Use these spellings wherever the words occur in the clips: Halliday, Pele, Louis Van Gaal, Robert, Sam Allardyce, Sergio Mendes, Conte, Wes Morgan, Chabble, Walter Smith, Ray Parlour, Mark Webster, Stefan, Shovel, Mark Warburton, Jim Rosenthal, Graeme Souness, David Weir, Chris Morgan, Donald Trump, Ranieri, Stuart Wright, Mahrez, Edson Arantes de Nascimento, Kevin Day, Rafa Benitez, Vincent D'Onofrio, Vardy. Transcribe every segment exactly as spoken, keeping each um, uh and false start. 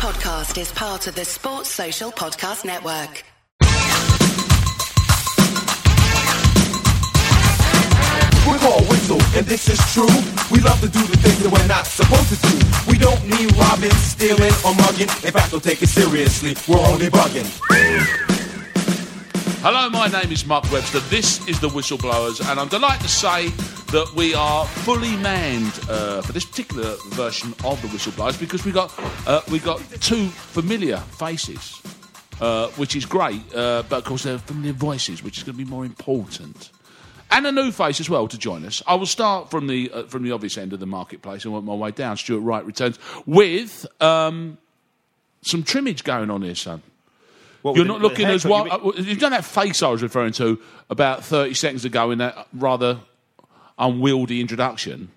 podcast is part of the Sports Social Podcast Network. We're called Whistle, and this is true. We love to do the things that we're not supposed to do. We don't mean robbing, stealing, or mugging. In fact, don't take it seriously. We're only bugging. Hello, my name is Mark Webster. This is the Whistleblowers, and I'm delighted to say that we are fully manned uh, for this particular version of the Whistleblowers because we got uh, we got two familiar faces, uh, which is great, uh, but of course they're familiar voices, which is going to be more important, and a new face as well to join us. I will start from the uh, from the obvious end of the marketplace and work my way down. Stuart Wright returns with um, some trimmage going on here, son. What, You're not looking as well. You mean- You've done that face I was referring to about thirty seconds ago in that rather unwieldy introduction.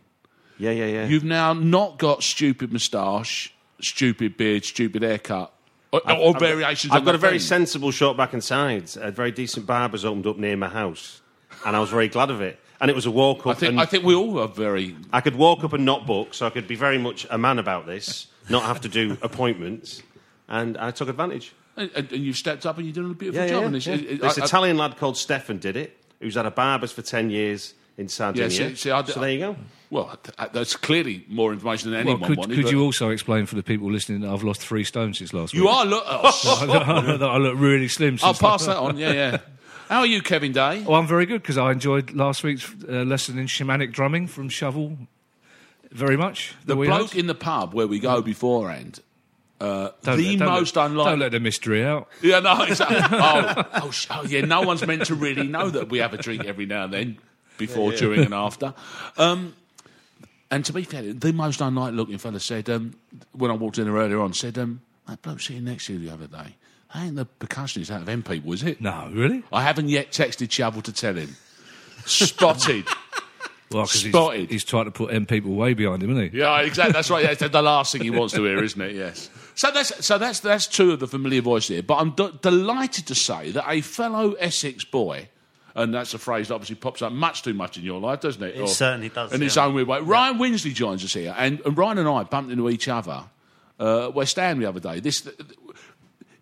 Yeah, yeah, yeah. You've now not got stupid moustache, stupid beard, stupid haircut, or, I've, or I've variations got, I've got a thing. Very sensible short back and sides. A very decent barber's opened up near my house, and I was very glad of it. And it was a walk up. I think, and I think we all are very. I could walk up and not book, so I could be very much a man about this, not have to do appointments, and I took advantage. And, and you've stepped up and you're doing a beautiful yeah, job. Yeah, and it's, yeah. it, it, this I, Italian I, lad called Stefan did it, who's had a barber's for ten years. In Sardinia. Yeah, see, see, I, so there you go. Well, that's clearly more information than anyone well, could, wanted. Could you also explain for the people listening that I've lost three stones since last week? You are look. Oh, I look really slim. Since I'll pass that on. Yeah, yeah. How are you, Kevin Day? Oh, I'm very good because I enjoyed last week's uh, lesson in shamanic drumming from Shovel very much. The bloke had. in the pub where we go beforehand. Uh, don't the let, most let, unlikely. Don't let the mystery out. Yeah, no, exactly. oh, oh, oh, yeah. No one's meant to really know that we have a drink every now and then. Before, yeah, yeah. during, and after. Um, and to be fair, the most unlikely looking fella said, um, when I walked in there earlier on, said, um, that bloke sitting next to you the other day, that ain't the percussionist out of them people, was it? No, really? I haven't yet texted Chabble to tell him. Spotted. Well, Spotted. He's, he's trying to put M people way behind him, isn't he? Yeah, exactly. That's right. That's the last thing he wants to hear, isn't it? Yes. So that's so that's that's two of the familiar voices here. But I'm de- delighted to say that a fellow Essex boy. And that's a phrase that obviously pops up much too much in your life, doesn't it? It or, certainly does. In yeah. its own weird way. Ryan yeah. Winsley joins us here, and, and Ryan and I bumped into each other uh, at West Ham the other day. This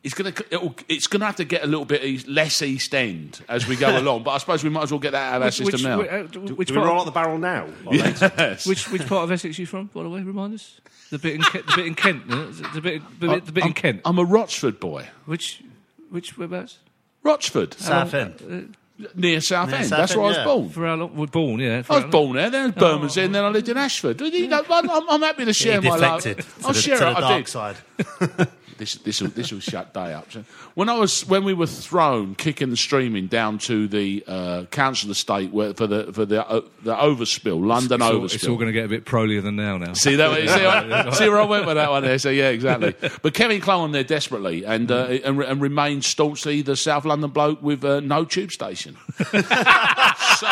it's going to it's going to have to get a little bit east, less East End as we go along. But I suppose we might as well get that out of our which, system which, now. Uh, do, do which do we roll out the barrel now? Yes. which which part of Essex are you from? By the way, remind us the bit in Kent. The bit in Kent. The bit, the bit, the bit I'm, in Kent. I'm a Rochford boy. Which which whereabouts? Rochford, South End. Uh, Near South Near End, South that's End, where yeah. I was born. For how long? We're born, yeah. I was born there, then I was Bermondsey, oh. and then I lived in Ashford. Yeah. I'm, I'm happy to share yeah, my life. I'll the, share to it. The dark I did. Side. this this will this will shut Day up. So when I was when we were thrown kicking and streaming down to the uh, council estate where, for the for the uh, the overspill, London it's, it's overspill. All, it's all going to get a bit prolier than now. Now see that see, see where I went with that one there. So yeah, exactly. But Kevin Clowen there desperately and uh, and, and remained staunchly the South London bloke with uh, no tube station. So,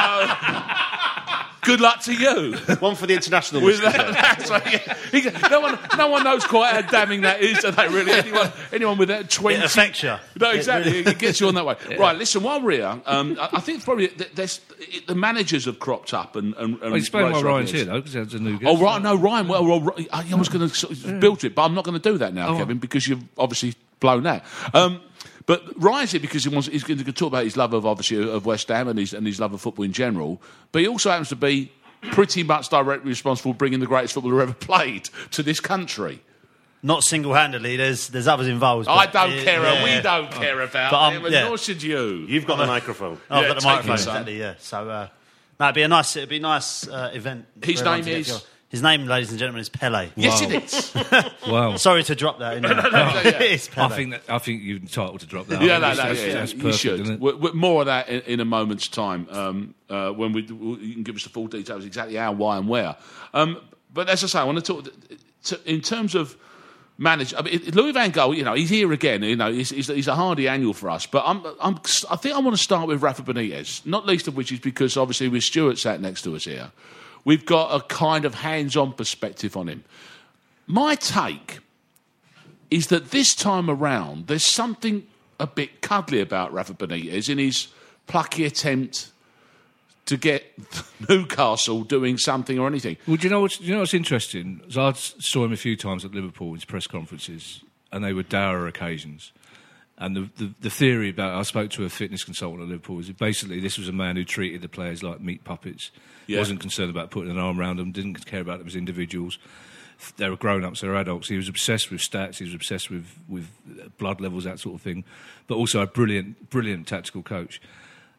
good luck to you. One for the international. that, right. no, one, no one knows quite how damning that is, do they, really? Anyone, anyone with that twenty... It affects you. No, exactly. It, really... it gets you on that way. Yeah. Right, listen, while we're here, um, I, I think it's probably... There's, it, the managers have cropped up and... and, and well, explain why Ryan's here, though, because that's a new guest. Oh, right, no, Ryan, well, well I, I was going to sort of yeah. build it, but I'm not going to do that now, oh. Kevin, because you've obviously blown that. Um... But Ryan's here because he wants, he's going to talk about his love of, obviously, of West Ham and his, and his love of football in general. But he also happens to be pretty much directly responsible for bringing the greatest footballer ever played to this country. Not single-handedly. There's there's others involved. I don't it, care. Yeah. We don't care about but, um, him. Yeah. Nor should you. You've got the microphone. I've got the microphone. Exactly. Yeah. So uh, no, it'd be a nice it'd be a nice uh, event. His name is. His name, ladies and gentlemen, is Pele. Wow. Yes, it is. Wow. Sorry to drop that. No, no, no, no, yeah. It is Pele. I think, that, I think you're entitled to drop that. Yeah, no, no, that's, yeah, that's yeah. Perfect, you should. Isn't it? We're, we're more of that in, in a moment's time um, uh, when we, you can give us the full details, exactly how, why and where. Um, but as I say, I want to talk to, in terms of manage. I mean, Louis Van Gaal, you know, he's here again. You know, he's, he's, he's a hardy annual for us. But I'm, I'm, I think I want to start with Rafa Benitez, not least of which is because, obviously, with Stuart sat next to us here. We've got a kind of hands-on perspective on him. My take is that this time around, there's something a bit cuddly about Rafa Benitez in his plucky attempt to get Newcastle doing something or anything. Well, do you know what's, do you know what's interesting? I saw him a few times at Liverpool in his press conferences, and they were dour occasions. And the, the, the theory about, I spoke to a fitness consultant at Liverpool, is that basically this was a man who treated the players like meat puppets. Yeah. Wasn't concerned about putting an arm around them, didn't care about them as individuals. They were grown-ups, they were adults. He was obsessed with stats, he was obsessed with, with blood levels, that sort of thing. But also a brilliant, brilliant tactical coach.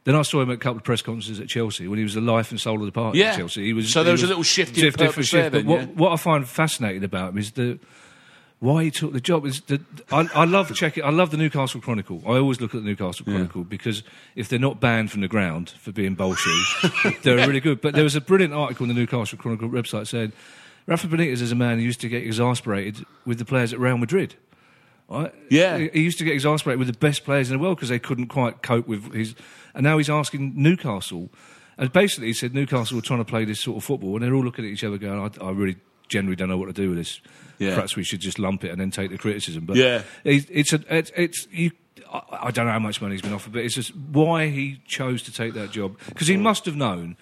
Then I saw him at a couple of press conferences at Chelsea when he was the life and soul of the party yeah. at Chelsea. He was, so there was, was a little shift in purpose there. But what, yeah. what I find fascinating about him is the... why he took the job is that I, I love checking. I love the Newcastle Chronicle. I always look at the Newcastle Chronicle yeah. because if they're not banned from the ground for being bowl shoes, they're yeah. really good. But there was a brilliant article in the Newcastle Chronicle website saying Rafa Benitez is a man who used to get exasperated with the players at Real Madrid. Right? Yeah, he used to get exasperated with the best players in the world because they couldn't quite cope with his. And now he's asking Newcastle, and basically he said Newcastle were trying to play this sort of football, and they're all looking at each other going, "I, I really." generally don't know what to do with this. Yeah. Perhaps we should just lump it and then take the criticism. But yeah. it's, it's, a, it's, it's you, I, I don't know how much money he's been offered, but it's just why he chose to take that job. Because he must have known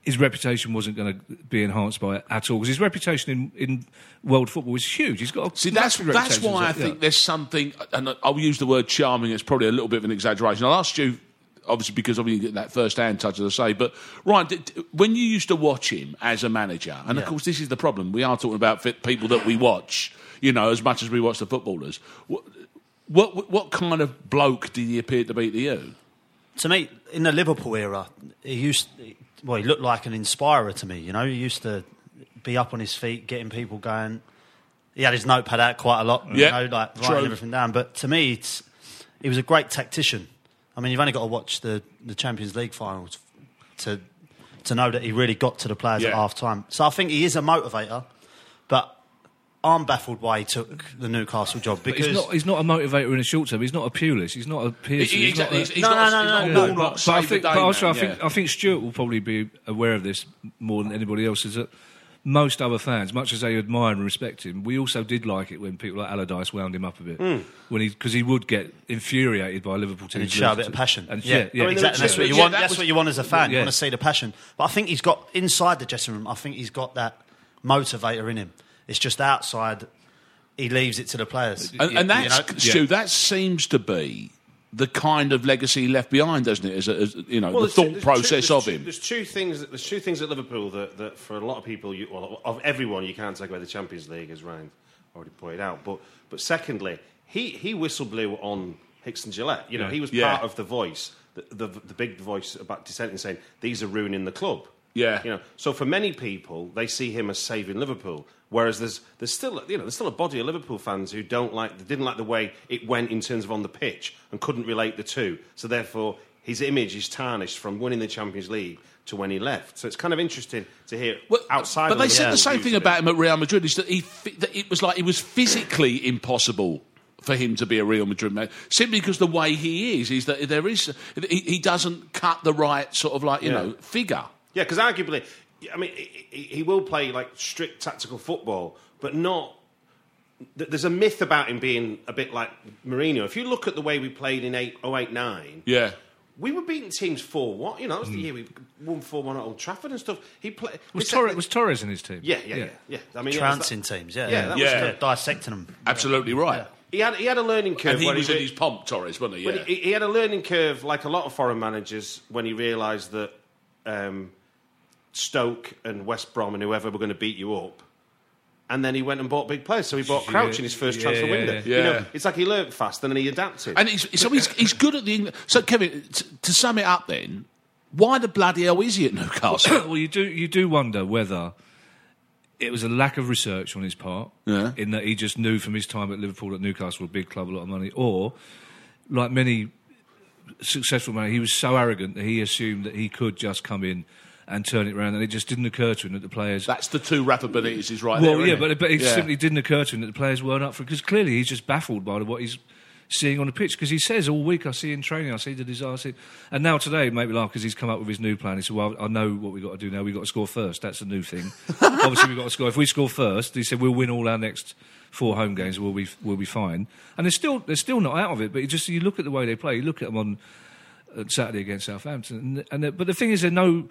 his reputation wasn't going to be enhanced by it at all. Because his reputation in, in world football is huge. He's got a See, that's, that's why I think yeah. there's something, and I'll use the word charming, it's probably a little bit of an exaggeration. I'll ask you, obviously, because of you get that first-hand touch, as I say. But, Ryan, did, when you used to watch him as a manager, and, yeah. of course, this is the problem. We are talking about fit people that we watch, you know, as much as we watch the footballers. What, what, what kind of bloke did he appear to be to you? To me, in the Liverpool era, he used well, he looked like an inspirer to me, you know. He used to be up on his feet, getting people going. He had his notepad out quite a lot, yeah. you know, like writing True. everything down. But to me, it's, he was a great tactician. I mean, you've only got to watch the, the Champions League finals to to know that he really got to the players yeah. at half-time. So I think he is a motivator, but I'm baffled why he took the Newcastle job. Because he's not, he's not a motivator in the short term. He's not a Pulis. He's not a Pearson. He, he's exactly, not a, he's no, not, no, no, he's no, no, no. But I think, but also, I think, yeah. I think Stuart will probably be aware of this more than anybody else, is that most other fans, much as they admire and respect him, we also did like it when people like Allardyce wound him up a bit, mm. when he because he would get infuriated by Liverpool teams. And he'd show a bit of passion. And yeah, yeah, yeah. I mean, exactly. That's what you want. Yeah, that that's was, what you want as a fan. Yeah. You want to see the passion. But I think he's got inside the dressing room. I think he's got that motivator in him. It's just outside, he leaves it to the players. And, and that's you know? Stu. Yeah. That seems to be the kind of legacy left behind, doesn't it? As, a, as you know, well, the thought two, process two, of him. Two, there's two things. That, there's two things at Liverpool that, that for a lot of people, you, well, of everyone, you can't take away the Champions League, as Ryan already pointed out. But but secondly, he he whistle blew on Hicks and Gillett. You know, he was yeah. part of the voice, the, the the big voice about dissenting, saying these are ruining the club. Yeah. You know, so for many people, they see him as saving Liverpool. Whereas there's there's still you know there's still a body of Liverpool fans who don't like they didn't like the way it went in terms of on the pitch and couldn't relate the two. So therefore, his image is tarnished from winning the Champions League to when he left. So it's kind of interesting to hear well, outside. But of they said the same thing about him at Real Madrid is that he that it was like it was physically impossible for him to be a Real Madrid man simply because the way he is is that there is he, he doesn't cut the right sort of like you yeah. know figure. Yeah, because arguably. I mean, he will play, like, strict tactical football, but not... There's a myth about him being a bit like Mourinho. If you look at the way we played in oh eight nine... Yeah. We were beating teams four one. You know, that was mm. the year we won four one at Old Trafford and stuff. He played... Was, Torre, was Torres in his team? Yeah, yeah, yeah. yeah. I mean, Trouncing yeah, teams, yeah. Yeah, that yeah. was yeah. dissecting them. Absolutely right. Yeah. He had he had a learning curve. And he was in his pomp, Torres, wasn't he? Yeah. He, he had a learning curve, like a lot of foreign managers, when he realised that... Um, Stoke and West Brom and whoever were going to beat you up, and then he went and bought big players. So he bought Crouch yeah, in his first yeah, transfer yeah, window. Yeah. You know, it's like he learnt fast and then he adapted. And he's, so he's he's good at the England. So Kevin, t- to sum it up, then, why the bloody hell is he at Newcastle? Well, you do you do wonder whether it was a lack of research on his part, yeah. in that he just knew from his time at Liverpool at Newcastle, a big club, a lot of money, or like many successful men, he was so arrogant that he assumed that he could just come in and turn it around, and it just didn't occur to him that the players... That's the two Rafa Benitez's right well, there, yeah, but, but it yeah. simply didn't occur to him that the players weren't up for it, because clearly he's just baffled by what he's seeing on the pitch, because he says all week, I see in training, I see the desire, I see... And now today, it made me laugh, because he's come up with his new plan. He said, well, I know what we've got to do now, we've got to score first, that's the new thing. Obviously, we've got to score. If we score first, he said, we'll win all our next four home games, we'll be, we'll be fine. And they're still, they're still not out of it, but you just you look at the way they play, you look at them on Saturday against Southampton, and, and but the thing is, they're no...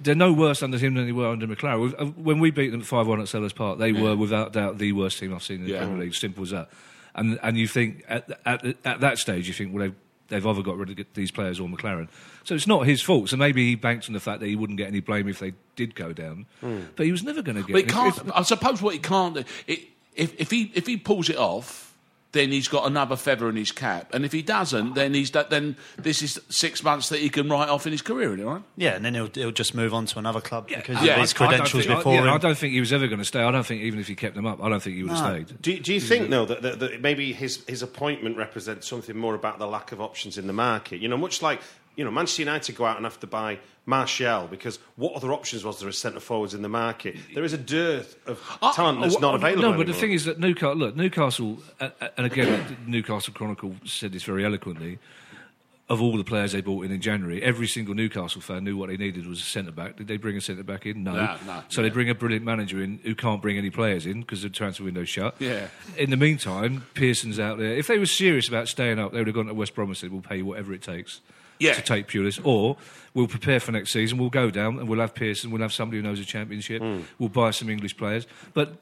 They're no worse under him than they were under McLaren. When we beat them five one at Sellers Park, they yeah. were without doubt the worst team I've seen in the yeah. Premier League. Simple as that. And and you think at at, at that stage, you think, well, they've, they've either got rid of these players or McLaren. So it's not his fault. So maybe he banked on the fact that he wouldn't get any blame if they did go down. Mm. But he was never going to get. But it can't, if, I suppose what he can't do, it, if if he if he pulls it off, then he's got another feather in his cap. And if he doesn't, then he's then this is six months that he can write off in his career, right? Yeah, and then he'll, he'll just move on to another club yeah. because yeah, of his credentials I think, before I, yeah, him. I don't think he was ever going to stay. I don't think, even if he kept them up, I don't think he would no. have stayed. Do, do you think, though, that, that, that maybe his, his appointment represents something more about the lack of options in the market? You know, much like... You know, Manchester United go out and have to buy Martial because what other options was there as centre-forwards in the market? There is a dearth of talent that's not available. No, but anymore. The thing is that Newcastle... Look, Newcastle... And again, Newcastle Chronicle said this very eloquently. Of all the players they bought in in January, every single Newcastle fan knew what they needed was a centre-back. Did they bring a centre-back in? No. no, no so yeah. they bring a brilliant manager in who can't bring any players in because the transfer window's shut. Yeah. In the meantime, Pearson's out there. If they were serious about staying up, they would have gone to West Brom and said, we'll pay you whatever it takes. Yeah. To take Pulis, or we'll prepare for next season, we'll go down and we'll have Pearson, we'll have somebody who knows the championship, mm. we'll buy some English players. But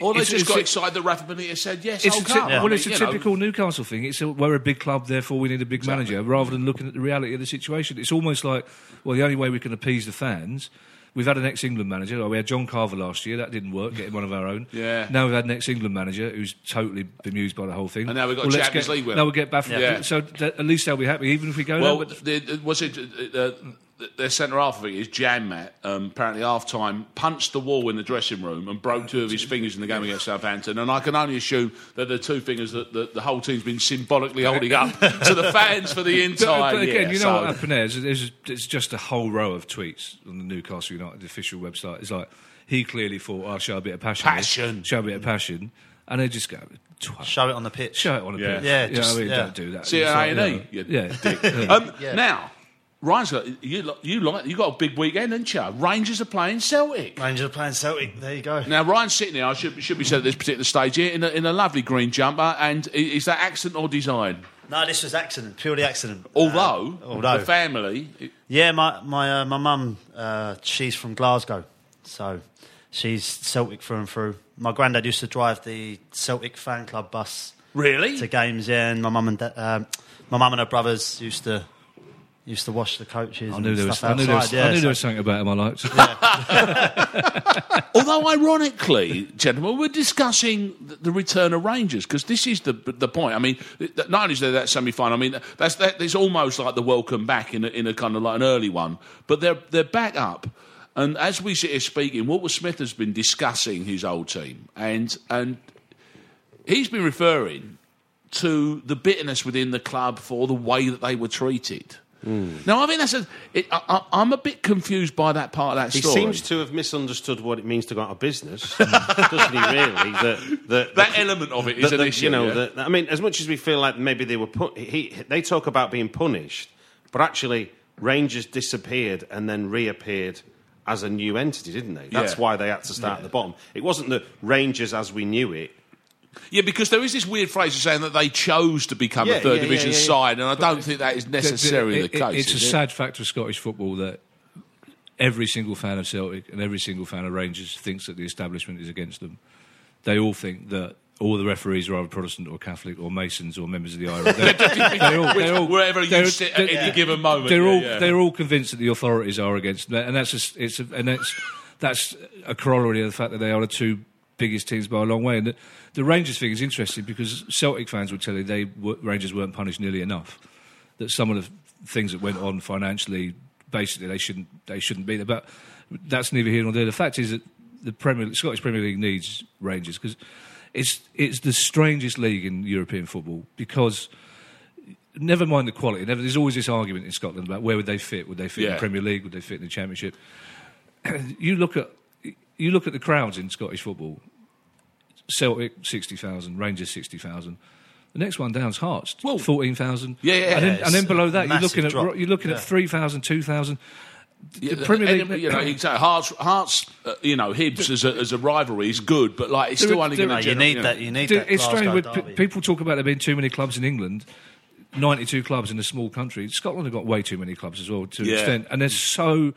or they just got excited that Rafa Benitez said, yes, I'll come. Yeah. Well, it's a typical Newcastle thing. It's a, we're a big club, therefore we need a big exactly. manager, rather than looking at the reality of the situation. It's almost like, well, the only way we can appease the fans... We've had an ex-England manager. We had John Carver last year. That didn't work. Getting one of our own. Yeah. Now we've had an ex-England manager who's totally bemused by the whole thing. And now we've got well, Champions get, League winner. Now we'll get Baffin. Yeah. So th- at least they'll be happy, even if we go. Well, down with the, was it uh, their centre half of it is Jan Matt? Um, apparently, half time punched the wall in the dressing room and broke two of his fingers in the game against Southampton. And I can only assume that the two fingers that the, the whole team's been symbolically holding up to the fans for the entire. But, but again, year, you know so. What happened there? It's, it's just a whole row of tweets on the Newcastle United official website. It's like he clearly thought, "I'll oh, show a bit of passion, passion, show a bit of passion," and they just go, Twat. "Show it on the pitch, show it on the yeah. pitch." Yeah, you just, know what I mean? Yeah. Don't do that. See, like, A and E. You know, yeah, yeah. Um, yeah. Now. Ryan's got you. You like you got a big weekend, haven't you? Rangers are playing Celtic. Rangers are playing Celtic. There you go. Now Ryan's sitting there. I should should be said at this particular stage here in a, in a lovely green jumper. And is that accident or design? No, this was accident, purely accident. Although, uh, although the family. It... Yeah, my my uh, my mum. Uh, she's from Glasgow, so she's Celtic through and through. My granddad used to drive the Celtic fan club bus. Really? To games, yeah. And my mum and da- uh, my mum and her brothers used to. Used to wash the coaches. I knew and there was. Stuff I knew, there was yeah, I knew so. there was something about him I liked. Yeah. Although, ironically, gentlemen, we're discussing the return of Rangers because this is the the point. I mean, not only is there that semi-final. I mean, that's that. It's almost like the welcome back in a, in a kind of like an early one. But they're they're back up, and as we sit here speaking, Walter Smith has been discussing his old team, and and he's been referring to the bitterness within the club for the way that they were treated. Mm. Now, I mean, that's a, it, I, I'm a bit confused by that part of that he story. He seems to have misunderstood what it means to go out of business, doesn't he, really? The, the, that the, element of it the, is the, an issue. You know, yeah. the, I mean, as much as we feel like maybe they were put, he, they talk about being punished, but actually Rangers disappeared and then reappeared as a new entity, didn't they? That's yeah. why they had to start yeah. at the bottom. It wasn't the Rangers as we knew it. Yeah, because there is this weird phrase of saying that they chose to become yeah, a third yeah, division yeah, yeah, yeah. side, and I but don't think that is necessarily it, it, the case. It's a it? sad fact of Scottish football that every single fan of Celtic and every single fan of Rangers thinks that the establishment is against them. They all think that all the referees are either Protestant or Catholic or Masons or members of the I R A. They're, they're all, they're all, wherever you sit at any given moment. They're all, yeah, yeah. they're all convinced that the authorities are against them, and that's a, it's a, and that's that's a corollary of the fact that they are the two biggest teams by a long way. And the, the Rangers thing is interesting because Celtic fans would tell you they were, Rangers weren't punished nearly enough. That some of the things that went on financially, basically they shouldn't they shouldn't be there. But that's neither here nor there. The fact is that the Premier, Scottish Premier League needs Rangers because it's it's the strangest league in European football because. Never mind the quality. Never, there's always this argument in Scotland about where would they fit? Would they fit yeah. in the Premier League? Would they fit in the Championship? You look at you look at the crowds in Scottish football. Celtic sixty thousand, Rangers sixty thousand. The next one down's Hearts fourteen thousand. Yeah, yeah, and, then, and then below that you're looking at drop. you're looking yeah. at three thousand, two thousand. The yeah, Premier League, you know, exactly. Hearts, Hearts, uh, you know, Hibs as a, as a rivalry is good, but like it's still only going to. You need that. You need that. It's strange when p- people talk about there being too many clubs in England. ninety-two clubs in a small country. Scotland have got way too many clubs as well to yeah. an extent, and they're so.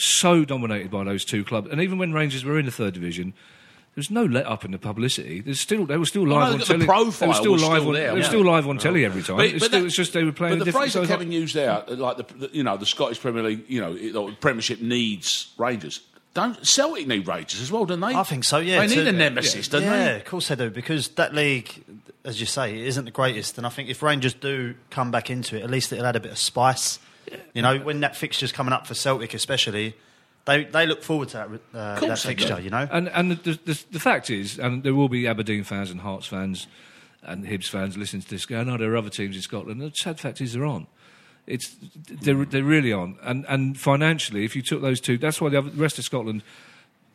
so dominated by those two clubs. And even when Rangers were in the third division, there was no let up in the publicity. There's still they were still live well, on telly. The profile was still was live still on. There, they were yeah. still live on telly every time. But, but it's, that, still, it's just they were playing. But the phrase that Kevin used there, like the, the you know the Scottish Premier League, you know, Premiership needs Rangers. Don't Celtic need Rangers as well, don't they? I think so. Yeah, they need a nemesis, yeah, don't yeah, they? Yeah, of course they do, because that league, as you say, isn't the greatest. And I think if Rangers do come back into it, at least it'll add a bit of spice. Yeah. You know, when that fixture's coming up for Celtic, especially. They they look forward to that, uh, that fixture, you know. And and the, the the fact is, and there will be Aberdeen fans and Hearts fans and Hibs fans listening to this going, no, there are other teams in Scotland. The sad fact is they're on. It's they're they're really on. And and financially, if you took those two, that's why the, other, the rest of Scotland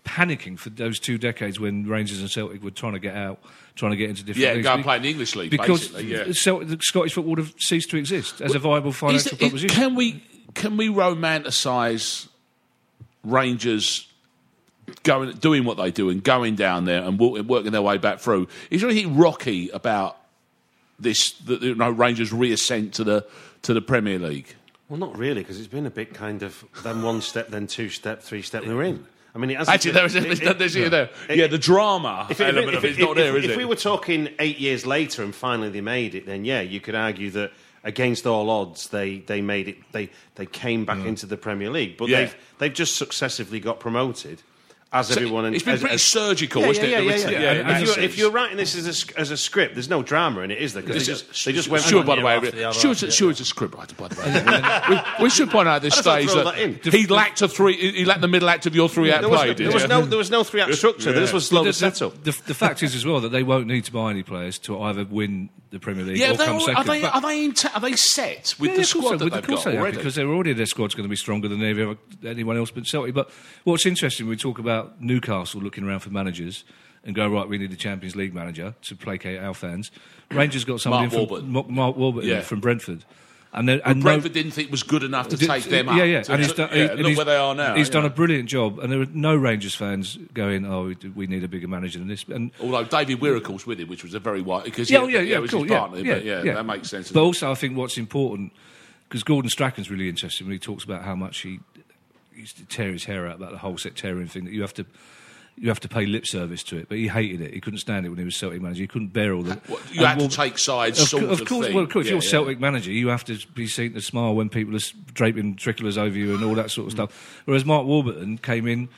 panicking for those two decades when Rangers and Celtic were trying to get out, trying to get into different yeah, leagues. Yeah, go and play in the English league, because basically. Yeah. Celtic, the Scottish football would have ceased to exist as well, a viable financial is, proposition. Is, can we can we romanticise Rangers going, doing what they do and going down there and working their way back through? Is there anything rocky about this? That, you know, Rangers reascent to the to the Premier League. Well, not really, because it's been a bit kind of then one step, then two step, three step, and we're in. I mean, it hasn't actually there is it, it, it, it, there. It, yeah, the drama it, element it, of it's it, not it, there, if, is if it? If we were talking eight years later and finally they made it, then yeah, you could argue that. Against all odds, they, they made it. They, they came back yeah. into the Premier League, but yeah. they've they've just successively got promoted, as so everyone. It's been as, pretty as, surgical, yeah, isn't yeah, it? Yeah, yeah, yeah. yeah. yeah. If, you're, if you're writing this as a, as a script, there's no drama in it, is there? Because they just they just went. Sure, by the way, Stuart's a scriptwriter. By the way, we, we should point out at this stage that, that he lacked a three. He lacked the middle act of your three yeah, act play. There was no there was no three act structure. This was slow setup. The fact is as well that they won't need to buy any players to either win the Premier League. Yeah, or they come all, second. Are they, are they, in ta- are they set with yeah, the squad so, that they've got they already? Because they're already their squad's going to be stronger than ever, anyone else but Celtic. But what's interesting, we talk about Newcastle looking around for managers and go, right, we need a Champions League manager to placate our fans. Rangers got somebody Mark from Warburton. Mark Warburton yeah. from Brentford. And, then, and Brentford no, didn't think was good enough to did, take them yeah, up. Yeah, yeah. And he's done, yeah, he, and look he's, where they are now. He's yeah. done a brilliant job, and there are no Rangers fans going, "Oh, we, we need a bigger manager than this." And although David Weir, of course, with him, which was a very wide, because yeah, yeah, yeah, yeah, it was cool, his partner, yeah, but yeah, yeah, yeah, that makes sense. But also, I think what's important, because Gordon Strachan's really interesting when he talks about how much he used to tear his hair out about the whole sectarian thing, that you have to. You have to pay lip service to it, but he hated it. He couldn't stand it when he was Celtic manager. He couldn't bear all the... You had to take sides, of, sort of, of course, thing. Well, of course, yeah, if you're yeah. Celtic manager, you have to be seen to smile when people are draping tricolours over you and all that sort of stuff. Whereas Mark Warburton came in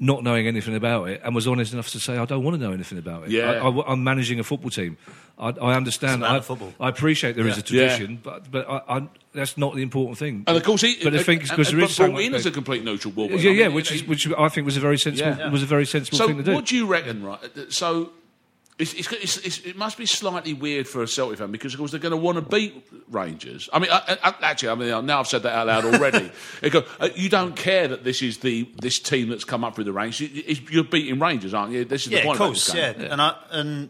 not knowing anything about it and was honest enough to say, I don't want to know anything about it. Yeah. I, I, I'm managing a football team. I, I understand that. I, football. I appreciate there yeah. is a tradition, yeah. but but I, I, that's not the important thing. And of course, he, but I think it's because there is brought in as a complete neutral Warburton. Yeah, I mean, yeah, which is which I think was a very sensible yeah, yeah. was a very sensible so thing to do. So, what do you reckon? Right, so it's, it's, it's, it's, it must be slightly weird for a Celtic fan because, of course, they're going to want to beat Rangers. I mean, I, I, actually, I mean, now I've said that out loud already. Goes, you don't care that this is the this team that's come up through the ranks. You're beating Rangers, aren't you? This is yeah, the point of course, yeah, yeah. and I, and.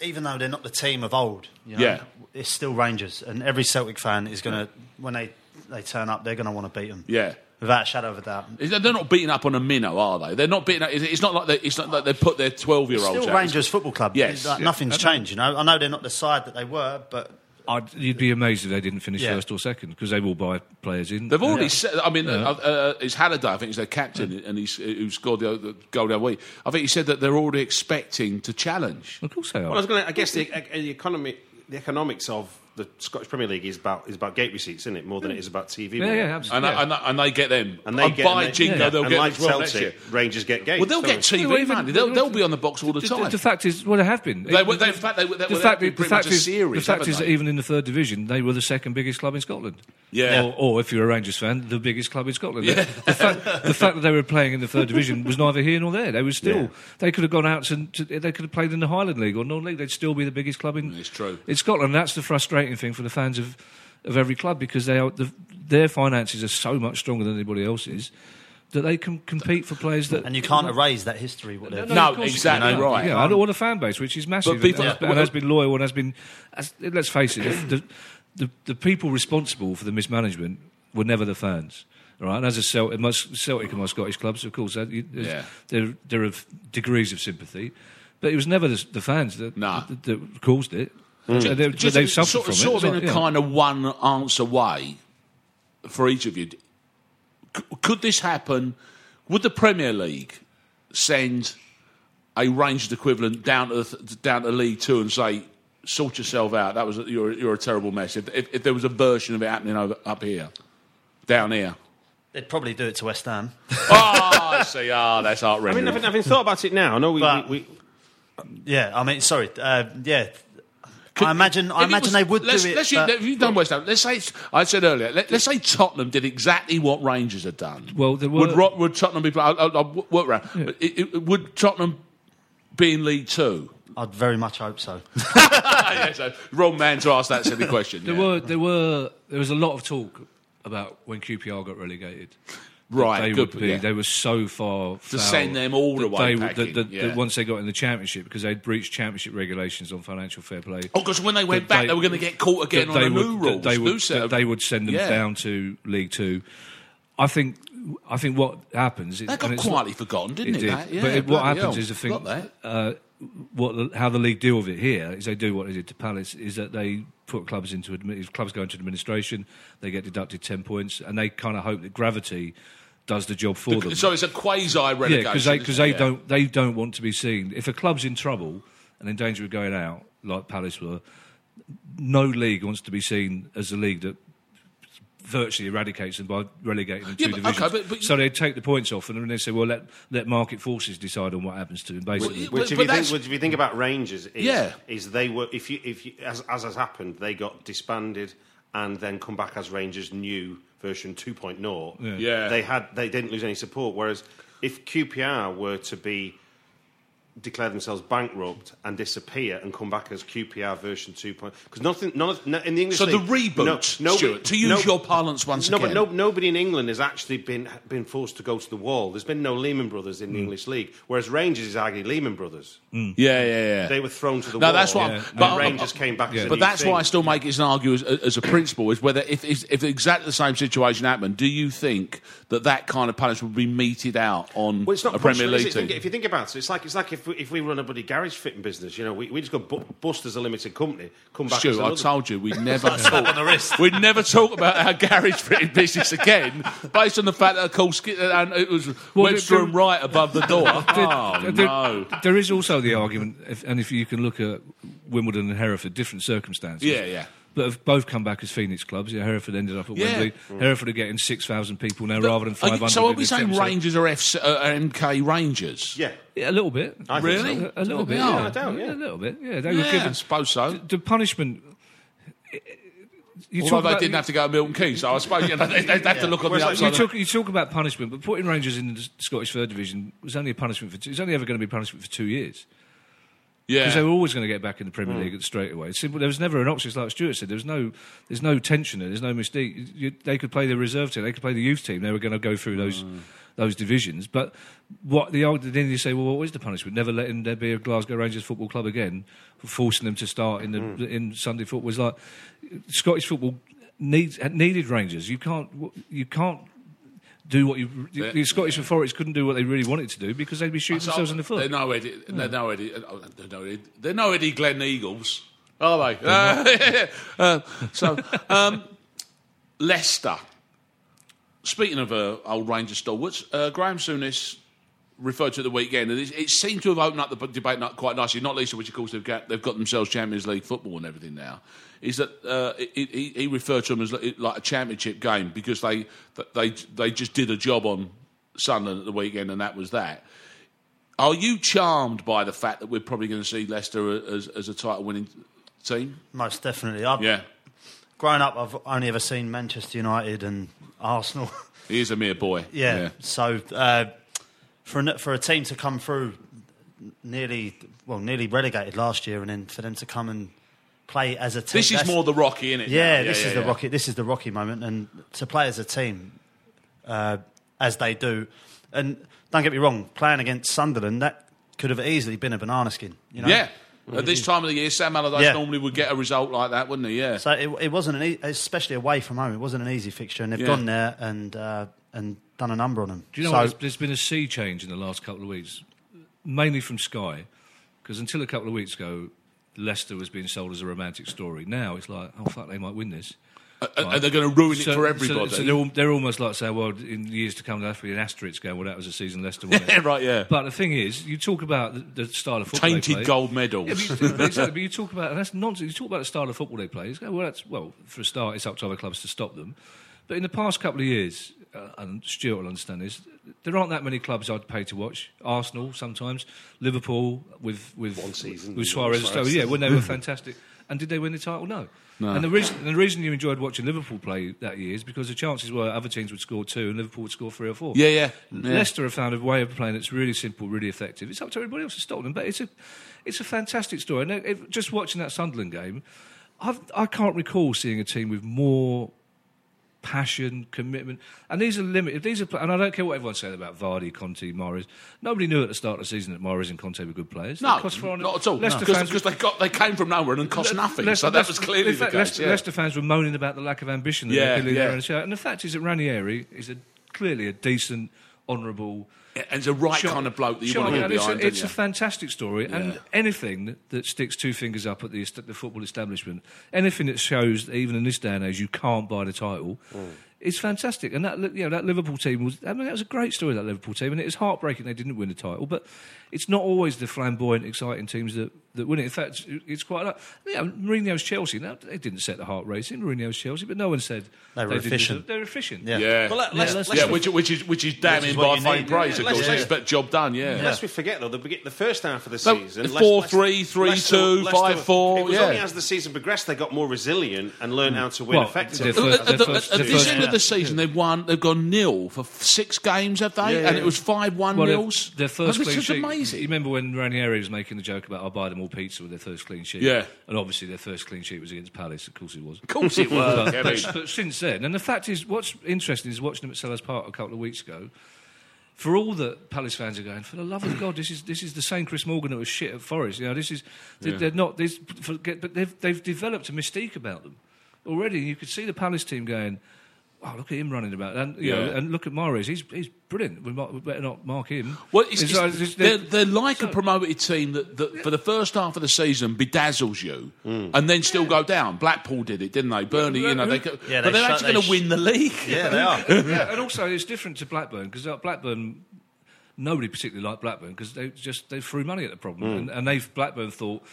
Even though they're not the team of old, you know, yeah. it's still Rangers, and every Celtic fan is going to, when they, they turn up, they're going to want to beat them. Yeah, without a shadow of a doubt. They're not beating up on a minnow, are they? They're not beating up. It's not like they, it's not like they put their twelve-year-olds. Still out. Rangers Football Club. Yes, like, yeah. nothing's changed. You know, I know they're not the side that they were, but. I'd, you'd be amazed if they didn't finish yeah. first or second because they will buy players in. They've already yeah. said. I mean, yeah. uh, uh, it's Halliday. I think he's their captain, yeah. and he's who scored the, the goal the other week. I think he said that they're already expecting to challenge. Of course they are. Well, I was going to. I guess the, the economy, the economics of the Scottish Premier League is about is about gate receipts, isn't it? More than yeah. it is about T V. Yeah, yeah, absolutely. And, yeah. I, and, I, and they get them. And they and get by them, Jingo, yeah. they'll and get like them Celtic, next year. Rangers get games. Well, they'll get T V. They'll, even, they'll, they'll, they'll be on the box all the, the time. The, the fact is, well, they have been. They, they, in fact, they, they, the fact, been the fact is, series, the fact is that even in the third division, they were the second biggest club in Scotland. Yeah. Or, or if you're a Rangers fan, the biggest club in Scotland. Yeah. The, fact, the fact that they were playing in the third division was neither here nor there. They were still. Yeah. They could have gone out and they could have played in the Highland League or Northern League. They'd still be the biggest club in. It's true. In Scotland, that's the frustrating thing for the fans of, of every club because they are, the, their finances are so much stronger than anybody else's that they can compete for players that... And you can't erase that history. Whatever. No, no, no exactly you know, right. Yeah, I don't want a fan base, which is massive, but people, and, yeah. and has been loyal and has been... As, let's face it, the, the, the people responsible for the mismanagement were never the fans. Right, and as a Celtic, Celtic and my Scottish clubs, of course, yeah. there, there are degrees of sympathy, but it was never the, the fans that, nah. that, that caused it. Mm. Just, they, just they sort, from sort it. Of in like, a yeah. kind of one answer way for each of you. could this happen? Would the Premier League send a Rangers equivalent down to down to League Two and say, sort yourself out? That was a, you're you're a terrible mess. If, if if there was a version of it happening over up here, down here, they'd probably do it to West Ham. Oh, I see. Ah, oh, that's heart-rending. I mean, having, having thought about it now, no, we, but, we, we yeah. I mean, sorry, uh, yeah. Could, I imagine. I imagine was, they would let's, do it. Let's, but, if you've done West Ham, let's say I said earlier. Let, let's say Tottenham did exactly what Rangers had done. Well, there were, would would Tottenham be? I, I, I work around. Yeah. It, it, would Tottenham be in League Two? I'd very much hope so. Yeah, so wrong man to ask that silly question. There yeah. were, there were, there was a lot of talk about when Q P R got relegated. Right, they good, would be. Yeah. They were so far to send them all away. That they, that, that, yeah. that once they got in the Championship, because they'd breached Championship regulations on financial fair play. Oh, because when they went back, they, they were going to get caught again on the would, new rules. They would, that they would send them yeah. down to League Two. I think. I think what happens. That got quietly not, forgotten, didn't it? it, it? Yeah, but it, what happens hell. is I think uh, what how the league deal with it here is they do what they did to Palace, is that they put clubs into if clubs go into administration, they get deducted ten points, and they kind of hope that gravity does the job for the, them. So it's a quasi relegation. Yeah, because they, cause they yeah. don't they don't want to be seen. If a club's in trouble and in danger of going out, like Palace were, no league wants to be seen as the league that virtually eradicates them by relegating them yeah, two but, divisions. Okay, but, but, so they take the points off and then they say, well, let let market forces decide on what happens to them, basically. Which, which, if, you think, which if you think about Rangers, is, yeah. is they were, if you, if you, as, as has happened, they got disbanded and then come back as Rangers' new version two point oh. Yeah. Yeah. They, had, they didn't lose any support, whereas if Q P R were to be declare themselves bankrupt and disappear and come back as Q P R version two point oh. Because nothing, none of, no, in the English so league, the reboot, no, Stuart, to use no, your parlance once no, again. No, but no, nobody in England has actually been been forced to go to the wall. There's been no Lehman Brothers in mm. the English league, whereas Rangers is arguably Lehman Brothers. Mm. Yeah, yeah, yeah. They were thrown to the no, wall. No, that's what. Yeah. But, but Rangers I'm, came back. Yeah. As a but that's thing. Why I still make it an argument as, as a principle is whether if, if if exactly the same situation happened, do you think that that kind of punishment would be meted out on well, a Premier League team? If you think about it, it's like it's like if. If we run a bloody garage fitting business, you know, we, we just go bu- bust as a limited company, come back Stu, as another. I told you, we'd never, talk, on the wrist. We'd never talk about our garage fitting business again, based on the fact that, of course, and it was well, Webster and Wright above the door. Oh, there, no. There is also the argument, if, and if you can look at Wimbledon and Hereford, different circumstances. Yeah, yeah. That have both come back as Phoenix clubs. Yeah, Hereford ended up at yeah. Wembley. Mm. Hereford are getting six thousand people now but, rather than five hundred. So are we saying Rangers are F C, uh, M K Rangers? Yeah. yeah. A little bit. I really? So. A, a little bit. Yeah, I doubt, yeah. A little bit, yeah. They yeah. were given... I suppose so. The, the punishment... You Although talk they about, didn't have to go to Milton Keynes, so I suppose you know, they'd have yeah. to look on well, the upside. You talk, you talk about punishment, but putting Rangers in the Scottish third Division was only a punishment for... Two, it was only ever going to be punishment for two years. Yeah, because they were always going to get back in the Premier League mm. straight away. See, there was never an option, like Stuart said. There was no, there's no tension there. There's no mystique. You, they could play the reserve team. They could play the youth team. They were going to go through those mm. those divisions. But what the old then you say? Well, what is the punishment? Never letting there be a Glasgow Rangers football club again, forcing them to start in the mm. in Sunday football. It was like Scottish football needs needed Rangers. You can't you can't. Do what you the yeah. Scottish authorities couldn't do what they really wanted to do because they'd be shooting so, themselves in the foot. They're no Eddie, they're yeah. no Eddie, they're no Eddie, they're no Eddie Glen Eagles, are they? Uh, uh, so um, Leicester. Speaking of uh, old Ranger stalwarts, uh, Graeme Souness referred to the weekend, and it, it seemed to have opened up the debate quite nicely. Not least of which, of course, they've got they've got themselves Champions League football and everything now. Is that uh, he, he referred to them as like a championship game because they they they just did a job on Sunderland at the weekend and that was that. Are you charmed by the fact that we're probably going to see Leicester as, as a title-winning team? Most definitely. I've, yeah. Growing up, I've only ever seen Manchester United and Arsenal. He is a mere boy. Yeah. yeah. So uh, for a, for a team to come through nearly well nearly relegated last year and then for them to come and play as a team. This is more the Rocky, isn't it? Yeah, yeah this yeah, is yeah. the Rocky. This is the Rocky moment, and to play as a team, uh, as they do, and don't get me wrong, playing against Sunderland that could have easily been a banana skin. You know? Yeah, at this time of the year, Sam Allardyce yeah. normally would get a result like that, wouldn't he? Yeah. So it, it wasn't, an e- especially away from home, it wasn't an easy fixture, and they've yeah. gone there and uh, and done a number on them. Do you know so, what? There's been a sea change in the last couple of weeks, mainly from Sky, because until a couple of weeks ago, Leicester was being sold as a romantic story. Now it's like, oh, fuck, they might win this. Right. And they're going to ruin so, it for everybody. So, so they're, all, they're almost like say, well, in years to come, they'll have to be an asterisk going, well, that was a season Leicester won. Yeah, right, yeah. But the thing is, you talk about the, the style of football tainted they play. Gold medals. Yeah, but, you, exactly, but you talk about, and that's nonsense, you talk about the style of football they play. It's, well, that's, well, for a start, it's up to other clubs to stop them. But in the past couple of years, uh, and Stuart will understand this, there aren't that many clubs I'd pay to watch. Arsenal, sometimes. Liverpool, with, with, One season, with Suarez. Suarez. Suarez. Yeah, when they were fantastic. And did they win the title? No. no. And the reason the reason you enjoyed watching Liverpool play that year is because the chances were other teams would score two and Liverpool would score three or four. Yeah, yeah. yeah. Leicester have found a way of playing that's really simple, really effective. It's up to everybody else to stop them, but it's a it's a fantastic story. And it, just watching that Sunderland game, I've, I can't recall seeing a team with more passion, commitment, and these are limited. These are, and I don't care what everyone said about Vardy, Conte, Mahrez. Nobody knew at the start of the season that Mahrez and Conte were good players. No, not at all. Leicester no. fans because they got they came from nowhere and cost Le- nothing. Leicester, so that Leicester, was clearly fact, the case. Leicester, yeah. Leicester fans were moaning about the lack of ambition. That yeah, they yeah. And, and the fact is that Ranieri is a, clearly a decent, honourable, yeah, and the right shot, kind of bloke that you shot, want to be behind. It's, a, it's a fantastic story, yeah. and anything that sticks two fingers up at the, the football establishment, anything that shows that even in this day and age you can't buy the title, mm. is fantastic. And that you know that Liverpool team was, I mean, that was a great story. That Liverpool team, and it was heartbreaking they didn't win the title. But it's not always the flamboyant, exciting teams that, that win it. In fact, it's quite like yeah, Mourinho's Chelsea. Now they didn't set the heart racing. Mourinho's Chelsea, but no one said they were they efficient. They were efficient. Yeah, yeah. Well, let, let's, yeah, let's, yeah let's, which, which is which is damning by faint praise. Of course, yeah. Expect job done. Yeah. yeah. Lest we forget though, the, the first half of the so, season, four less, three, three less, two, less, five less, four. It was yeah. only as the season progressed they got more resilient and learned mm. how to win well, effectively. At this end of the season, they've won. They've gone nil for six games, have they? And it was five one nils. Their first clean sheet. Amazing. You remember when Ranieri was making the joke about I'll buy them all pizza with their first clean sheet? Yeah. And obviously their first clean sheet was against Palace. Of course it was. Of course it was. but, but, but since then, and the fact is, what's interesting is watching them at Sellers Park a couple of weeks ago, for all the Palace fans are going, for the love of God, this is this is the same Chris Morgan that was shit at Forest. You know, this is, they're, yeah. they're not, this, forget, but they've, they've developed a mystique about them already. You could see the Palace team going, oh, look at him running about, and you yeah. know, and look at Mahrez. He's he's brilliant. We, might, we better not mark him. Well, it's, it's, it's, it's, they're, they're like so, a promoted team that, that yeah. for the first half of the season bedazzles you, mm. and then still yeah. go down. Blackpool did it, didn't they? Burnley, yeah, you know, they go, yeah, but they they're shut, actually they going to sh- win the league. Yeah, they are. yeah, and also it's different to Blackburn because Blackburn. Nobody particularly liked Blackburn because they just they threw money at the problem, mm. and, and they've Blackburn thought.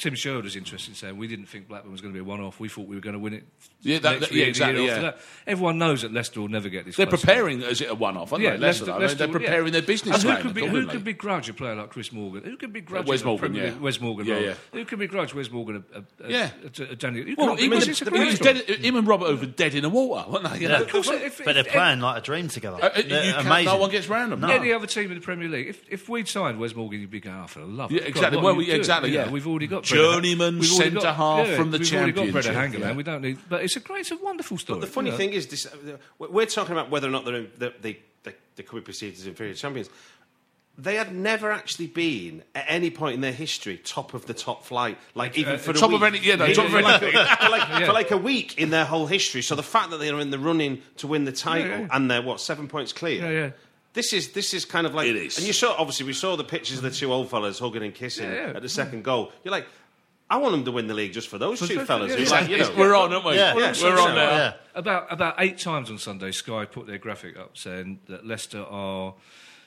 Tim Sherwood is interesting, saying we didn't think Blackburn was going to be a one-off. We thought we were going to win it. Yeah, that, that, yeah exactly. Yeah. That. Everyone knows that Leicester will never get this. They're preparing time. As it a one-off, aren't yeah, they? Leicester, Leicester, Leicester, they're preparing yeah. their business. And who could be, who could begrudge a player like Chris Morgan? Who could begrudge Wes Morgan? Yeah. Wes Morgan. Yeah, yeah. Who could begrudge Wes Morgan? A, a, yeah. A, a Daniel. Well, he was, he was dead, him and Robert were dead in the water, weren't they? But they're playing like a dream together. No one gets round them. Any other team in the Premier League, if we'd signed Wes Morgan, you'd be going, oh, for the love of God. Exactly. Well, exactly. Yeah, we've already. Got journeyman centre half yeah, from the we've Championship. We've already got Breda Hangerman. Yeah. We don't need, but it's a great, it's a wonderful story. But the funny you know? thing is, this, we're talking about whether or not they're, they're, they they they could be perceived as inferior champions. They had never actually been at any point in their history top of the top flight, like even uh, for top a week. Of any, yeah, no, top of any, like, for, like, yeah. for like a week in their whole history. So the fact that they are in the running to win the title yeah, yeah. and they're what seven points clear. Yeah, yeah. This is this is kind of like... It is. And you saw, obviously, we saw the pictures of the two old fellas hugging and kissing yeah, yeah. at the second goal. You're like, I want them to win the league just for those for two the, fellas. Yeah, yeah. Like, you know, we're on, aren't we? Yeah, yeah. We're on now. Yeah. About, about eight times on Sunday, Sky put their graphic up saying that Leicester are...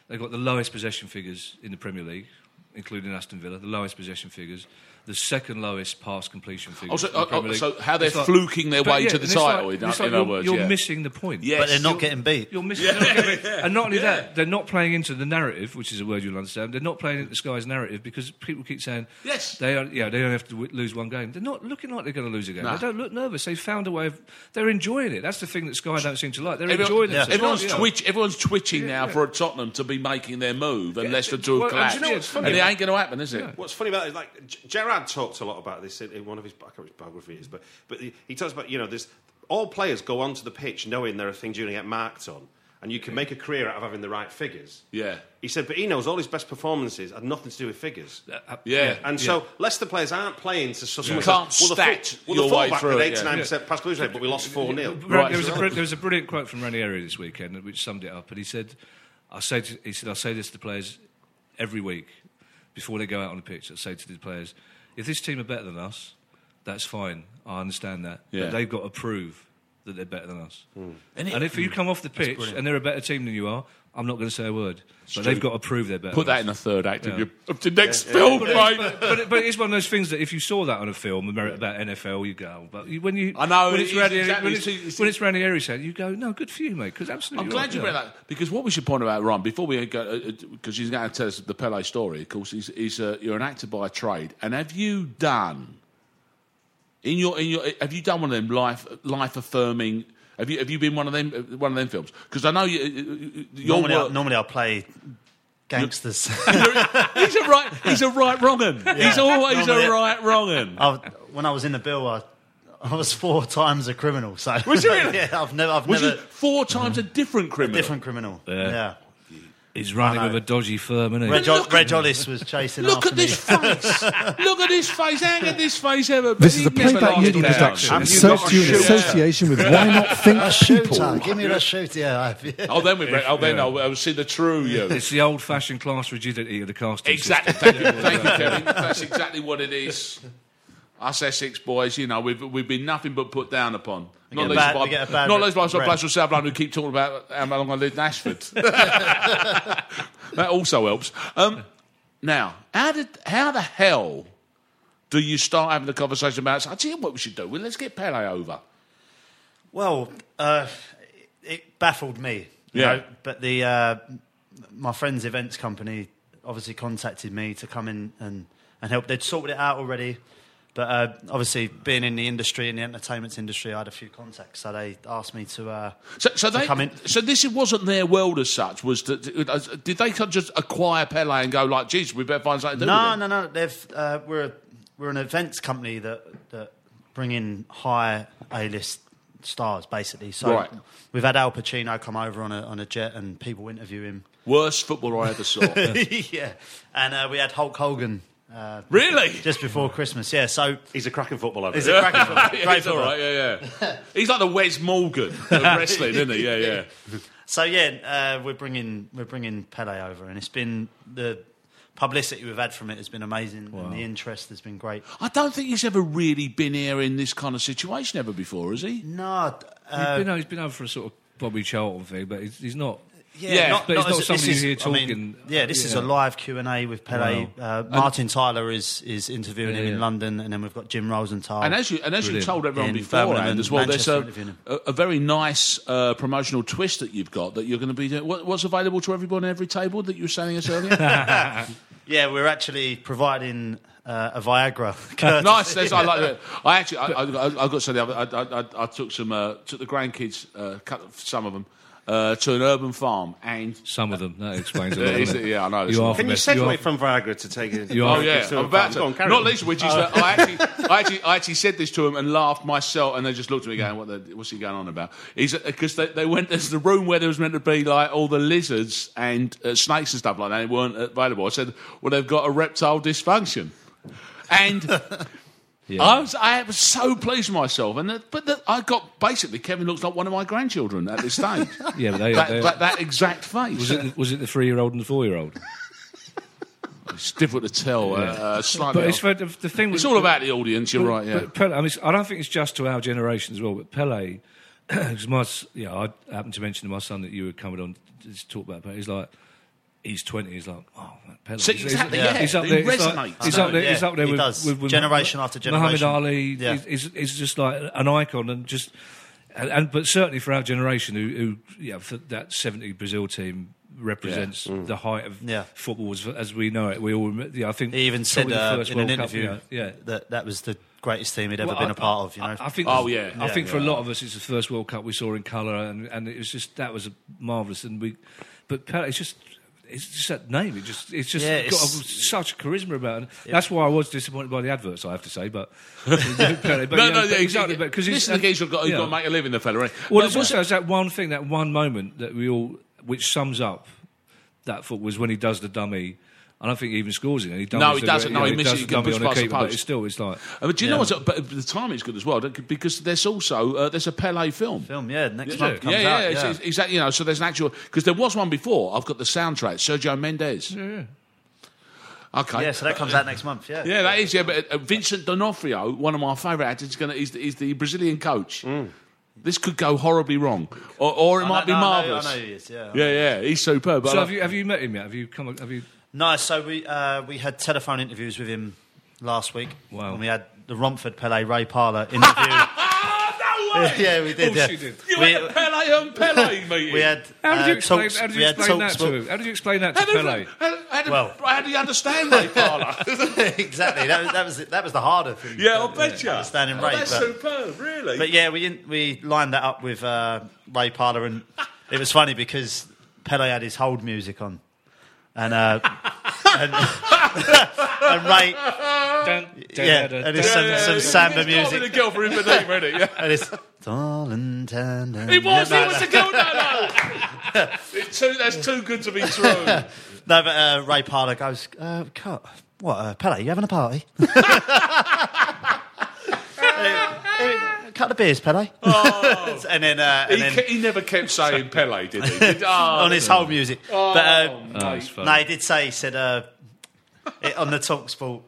They've got the lowest possession figures in the Premier League, including Aston Villa, the lowest possession figures, the second lowest pass completion figure. Oh, so, in the Premier League. So how they're it's fluking like, their way yeah, to the title, like, in, like in other words. You're yeah. missing the point. Yes. But they're not you're, getting beat. You're missing, yeah. not getting beat. And not only yeah. that, they're not playing into the narrative, which is a word you'll understand. They're not playing into the Sky's narrative because people keep saying, yes. they are, yeah, they only have to w- lose one game. They're not looking like they're going to lose a game. Nah. They don't look nervous. They've found a way of... They're enjoying it. That's the thing that Sky don't seem to like. They're Everyone, enjoying yeah. it. Everyone's, yeah. twitch, everyone's twitching yeah, now yeah. for Tottenham to be making their move and Leicester to have collapsed. And it ain't going to happen, is it? What's funny about it is, like, Gerrard talked a lot about this in, in one of his, I can't remember his biography is, but but he, he talks about, you know, there's all players go onto the pitch knowing there are things you're going to get marked on, and you can make a career out of having the right figures. Yeah. He said, but he knows all his best performances had nothing to do with figures. Uh, yeah. And yeah. so Leicester players aren't playing to... So you can't says, well, stat the full, well, your the way through it. eighty-nine percent yeah. pass collusion, but we lost four nil. Right. There was a, there was a brilliant quote from Ranieri this weekend which summed it up, and he said, I say to, he said, I say this to the players every week before they go out on the pitch. I say to the players... If this team are better than us, that's fine. I understand that. Yeah. But they've got to prove that they're better than us. Mm. And, it, and if you come off the pitch and they're a better team than you are, I'm not going to say a word. It's but true. They've got to prove they're better. Put that in the third act yeah. of your up to next yeah, yeah. film, but mate. But, but, it, but it's one of those things that if you saw that on a film about N F L, you go. But when you, I know when it's, it's Ranieri, exactly, when it's, it's, when it's Ranieri said, you go, no, good for you, mate. Because absolutely, I'm glad right, you brought yeah. that because what we should point out, Ron, before we go, because uh, he's going to tell us the Pele story. Of course, he's, he's uh, you're an actor by trade, and have you done in your in your have you done one of them life life affirming? Have you have you been one of them one of them films? Because I know you. Normally, work... I, normally I play gangsters. he's a right, he's a right wrong'un. Yeah. He's always normally, a right wrong'un. I, when I was in the bill, I, I was four times a criminal. So was you really? Yeah, I've never. I've was never... you four times a different criminal? A different criminal. Yeah. yeah. He's running with a dodgy firm, isn't he? Reg, o- Reg Ollis was chasing look after me. Look at this face. Look at this face. How could this face ever be? This is a Playback Union production. It's searched you in association with Why Not Think a People. Shooter. Give me the shooter. Yeah. Oh, then we. Oh, then yeah. I'll, I'll see the true you. It's the old-fashioned class rigidity of the casting exactly. System. Thank you, thank you, Kevin. That's exactly what it is. Us Essex boys, you know, we've we've been nothing but put down upon. Not those blokes like Blaswell South London who keep talking about how long I lived in Ashford. That also helps. Um, now, how did how the hell do you start having the conversation about? I tell you what we should do. Well, let's get Pele over. Well, uh, it baffled me. Yeah, you know, but the uh, my friend's events company obviously contacted me to come in and, and help. They'd sorted it out already. But uh, obviously, being in the industry, in the entertainment industry, I had a few contacts, so they asked me to, uh, so, so to they, come in. So this wasn't their world as such, was to, did they just acquire Pele and go like, geez, we better find something to do no, with No, no, no, they've, uh, we're, we're an events company that, that bring in high A-list stars, basically. So right. we've had Al Pacino come over on a, on a jet and people interview him. Worst footballer I ever saw. yeah, and uh, we had Hulk Hogan. Uh, really? Just before Christmas, yeah. So he's a cracking footballer. He's a cracking footballer. yeah, he's all right, yeah, yeah. He's like the Wes Morgan of wrestling, isn't he? Yeah, yeah. So yeah, uh, we're bringing we're bringing Pele over, and it's been the publicity we've had from it has been amazing, wow. and the interest has been great. I don't think he's ever really been here in this kind of situation ever before, has he? No, uh, he's been, he's been over for a sort of Bobby Charlton thing, but he's, he's not. Yeah, yeah, not, but not it's not somebody is, here talking. I mean, yeah, this yeah. is a live Q and A with Pele. Wow. Uh, Martin and, Tyler is is interviewing yeah, him in yeah. London, and then we've got Jim Rosenthal. And as you and as you told everyone beforehand as well, Manchester there's a, a, a very nice uh, promotional twist that you've got that you're going to be doing. What, what's available to everyone at every table that you were selling us earlier? yeah, we're actually providing. Uh, a Viagra. nice. That's, I like that. I actually, I, I, I got to say the other. I, I, I took some, uh, took the grandkids, uh, cut some of them, uh, to an urban farm, and some of them. That explains a lot. It? It? Yeah, I know. You are Can you segue are... from Viagra to take it? Oh yeah, I'm about to. Go on, carry Not on. Least, which is oh. that I actually, I actually, I actually said this to them and laughed myself, and they just looked at me going, "What the? What's he going on about?" Is because they, they went. There's the room where there was meant to be like all the lizards and uh, snakes and stuff like that. They weren't available. I said, "Well, they've got a reptile dysfunction." And yeah. I was I was so pleased with myself, and the, but the, I got basically Kevin looks like one of my grandchildren at this stage. yeah, but they, that, they, that, that exact face. Was it was it the three year old and the four year old? It's difficult to tell. Yeah. Uh, slightly but it's, for, the thing it's was, all about the audience. You're but, right. Yeah. But Pele, I mean, I don't think it's just to our generation as well. But Pele, because my you know, I happened to mention to my son that you were coming on to talk about Pele. He's like. He's twenty, he's like, oh, Pele. See, exactly, he's, yeah. He's up there, it resonates. Like, he's, up there, yeah, he's up there with, with, with generation after generation. Muhammad Ali yeah. is, is just like an icon and just... And, and but certainly for our generation, who, who yeah, for that seventy Brazil team represents yeah. mm. the height of yeah. football as, as we know it. We all, yeah, I think he even said uh, in World an Cup, interview you know, yeah. that that was the greatest team he'd ever well, been I, a part of. You know, I, I think. Oh yeah, I yeah, think yeah. for a lot of us, it's the first World Cup we saw in colour, and, and it was just that was marvellous. And we, but Pele, it's just. It's just that name. It just, it's just yeah, got it's, a, such charisma about it. Yep. That's why I was disappointed by the adverts, I have to say. But, but no, yeah, no, yeah, exactly. Because this is the geezer who's got to make a living, the fella. Right? Well, no, it's also it's that one thing, that one moment that we all, which sums up that football, was when he does the dummy. I don't think he even scores it. He no, he doesn't. No, he misses it. He can push past the post. But it's still, it's like... Uh, but do you yeah. know what's... But the timing's good as well, because there's also... Uh, there's a Pele film. Film, yeah. Next month comes yeah, yeah, out. Yeah, it's, yeah. It's, it's, exactly. You know, so there's an actual... Because there was one before. I've got the soundtrack. Sergio Mendes. Yeah, yeah. Okay. Yeah, so that comes out next month, yeah. Yeah, that is, yeah. But uh, Vincent D'Onofrio, one of my favourite actors, is, gonna, is, is the Brazilian coach. Mm. This could go horribly wrong, or, or it I might know, be marvellous. I know, I know he is, yeah. Yeah, yeah, he's superb. So like, have you have you met him yet? Have you come? Have you? No, so we uh, we had telephone interviews with him last week. Wow. And we had the Romford Pele Ray Parlour interview. No way! Yeah, we did. Of course yeah. you did. You we, had a Pele on Pele meeting. We had. How did you explain, talks, how did you explain that to him? How did you explain that to Pele? How, how, did, well, how do you understand Ray Parlour? Exactly. That was that was that was the harder thing. Yeah, I'll bet you. Understanding Ray. Oh, that's but, superb, really. But yeah, we we lined that up with uh, Ray Parlour, and it was funny because Pele had his hold music on, and. Uh, and, and Ray, dun, dun, yeah, dun, and it's some, yeah, some yeah, samba it's music. It's a girl for him for name, really. Yeah. And it's darling, dun, dun, it was, it was a girl. No, no. It's too, that's too good to be true. No, but uh, Ray Parlour goes, uh, "What, uh, Pele? You having a party?" Cut the beers, Pele. Oh. And then, uh, and he, then... Ke- he never kept saying Pele, did he? Did, oh, on his whole music. Oh, but, uh, no, no, no, he did say, he said uh, it, on the TalkSport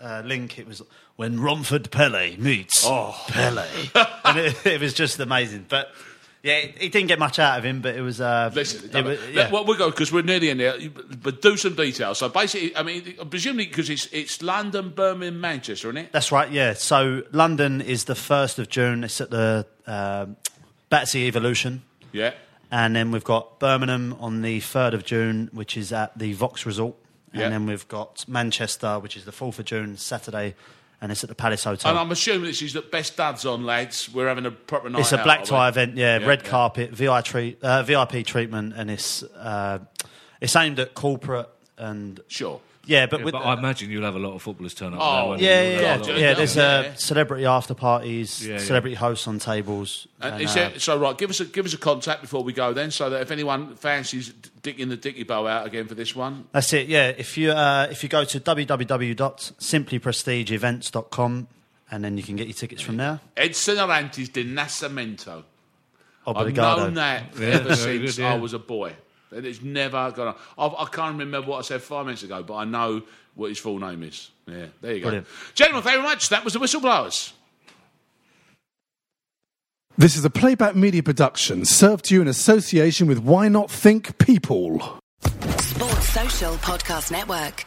uh, link, it was when Romford Pele meets oh. Pele. And it, it was just amazing. But yeah, he didn't get much out of him, but it was. Uh, Listen, it was, yeah. Well, we'll go because we're nearly in there. But do some details. So basically, I mean, presumably because it's it's London, Birmingham, Manchester, isn't it? That's right. Yeah. So London is the first of June. It's at the uh, Battersea Evolution. Yeah. And then we've got Birmingham on the third of June, which is at the Vox Resort. And yeah. then we've got Manchester, which is the fourth of June, Saturday. And it's at the Palace Hotel. And I'm assuming this is the best dads on, lads. We're having a proper night out. It's a black tie event, yeah. Red carpet, V I P treatment, and it's uh, it's aimed at corporate and sure, yeah. But, yeah, with, but I imagine you'll have a lot of footballers turn up. Oh, there, yeah, yeah, yeah. yeah. There's uh, celebrity after parties, yeah, celebrity yeah. hosts on tables. And and, is uh, there, so right, give us a give us a contact before we go then, so that if anyone fancies dicking the dicky bow out again for this one, that's it. Yeah, if you uh, if you go to w w w dot simply prestige events dot com and then you can get your tickets from there. Edson Arantes de Nascimento. Obrigado. I've known that yeah, ever since good, yeah. I was a boy. It's never gone on. I can't remember what I said five minutes ago, but I know what his full name is. Yeah, there you go. Brilliant. Gentlemen, thank you very much. That was the Whistleblowers. This is a Playback Media production served to you in association with Why Not Think People. Sports Social Podcast Network.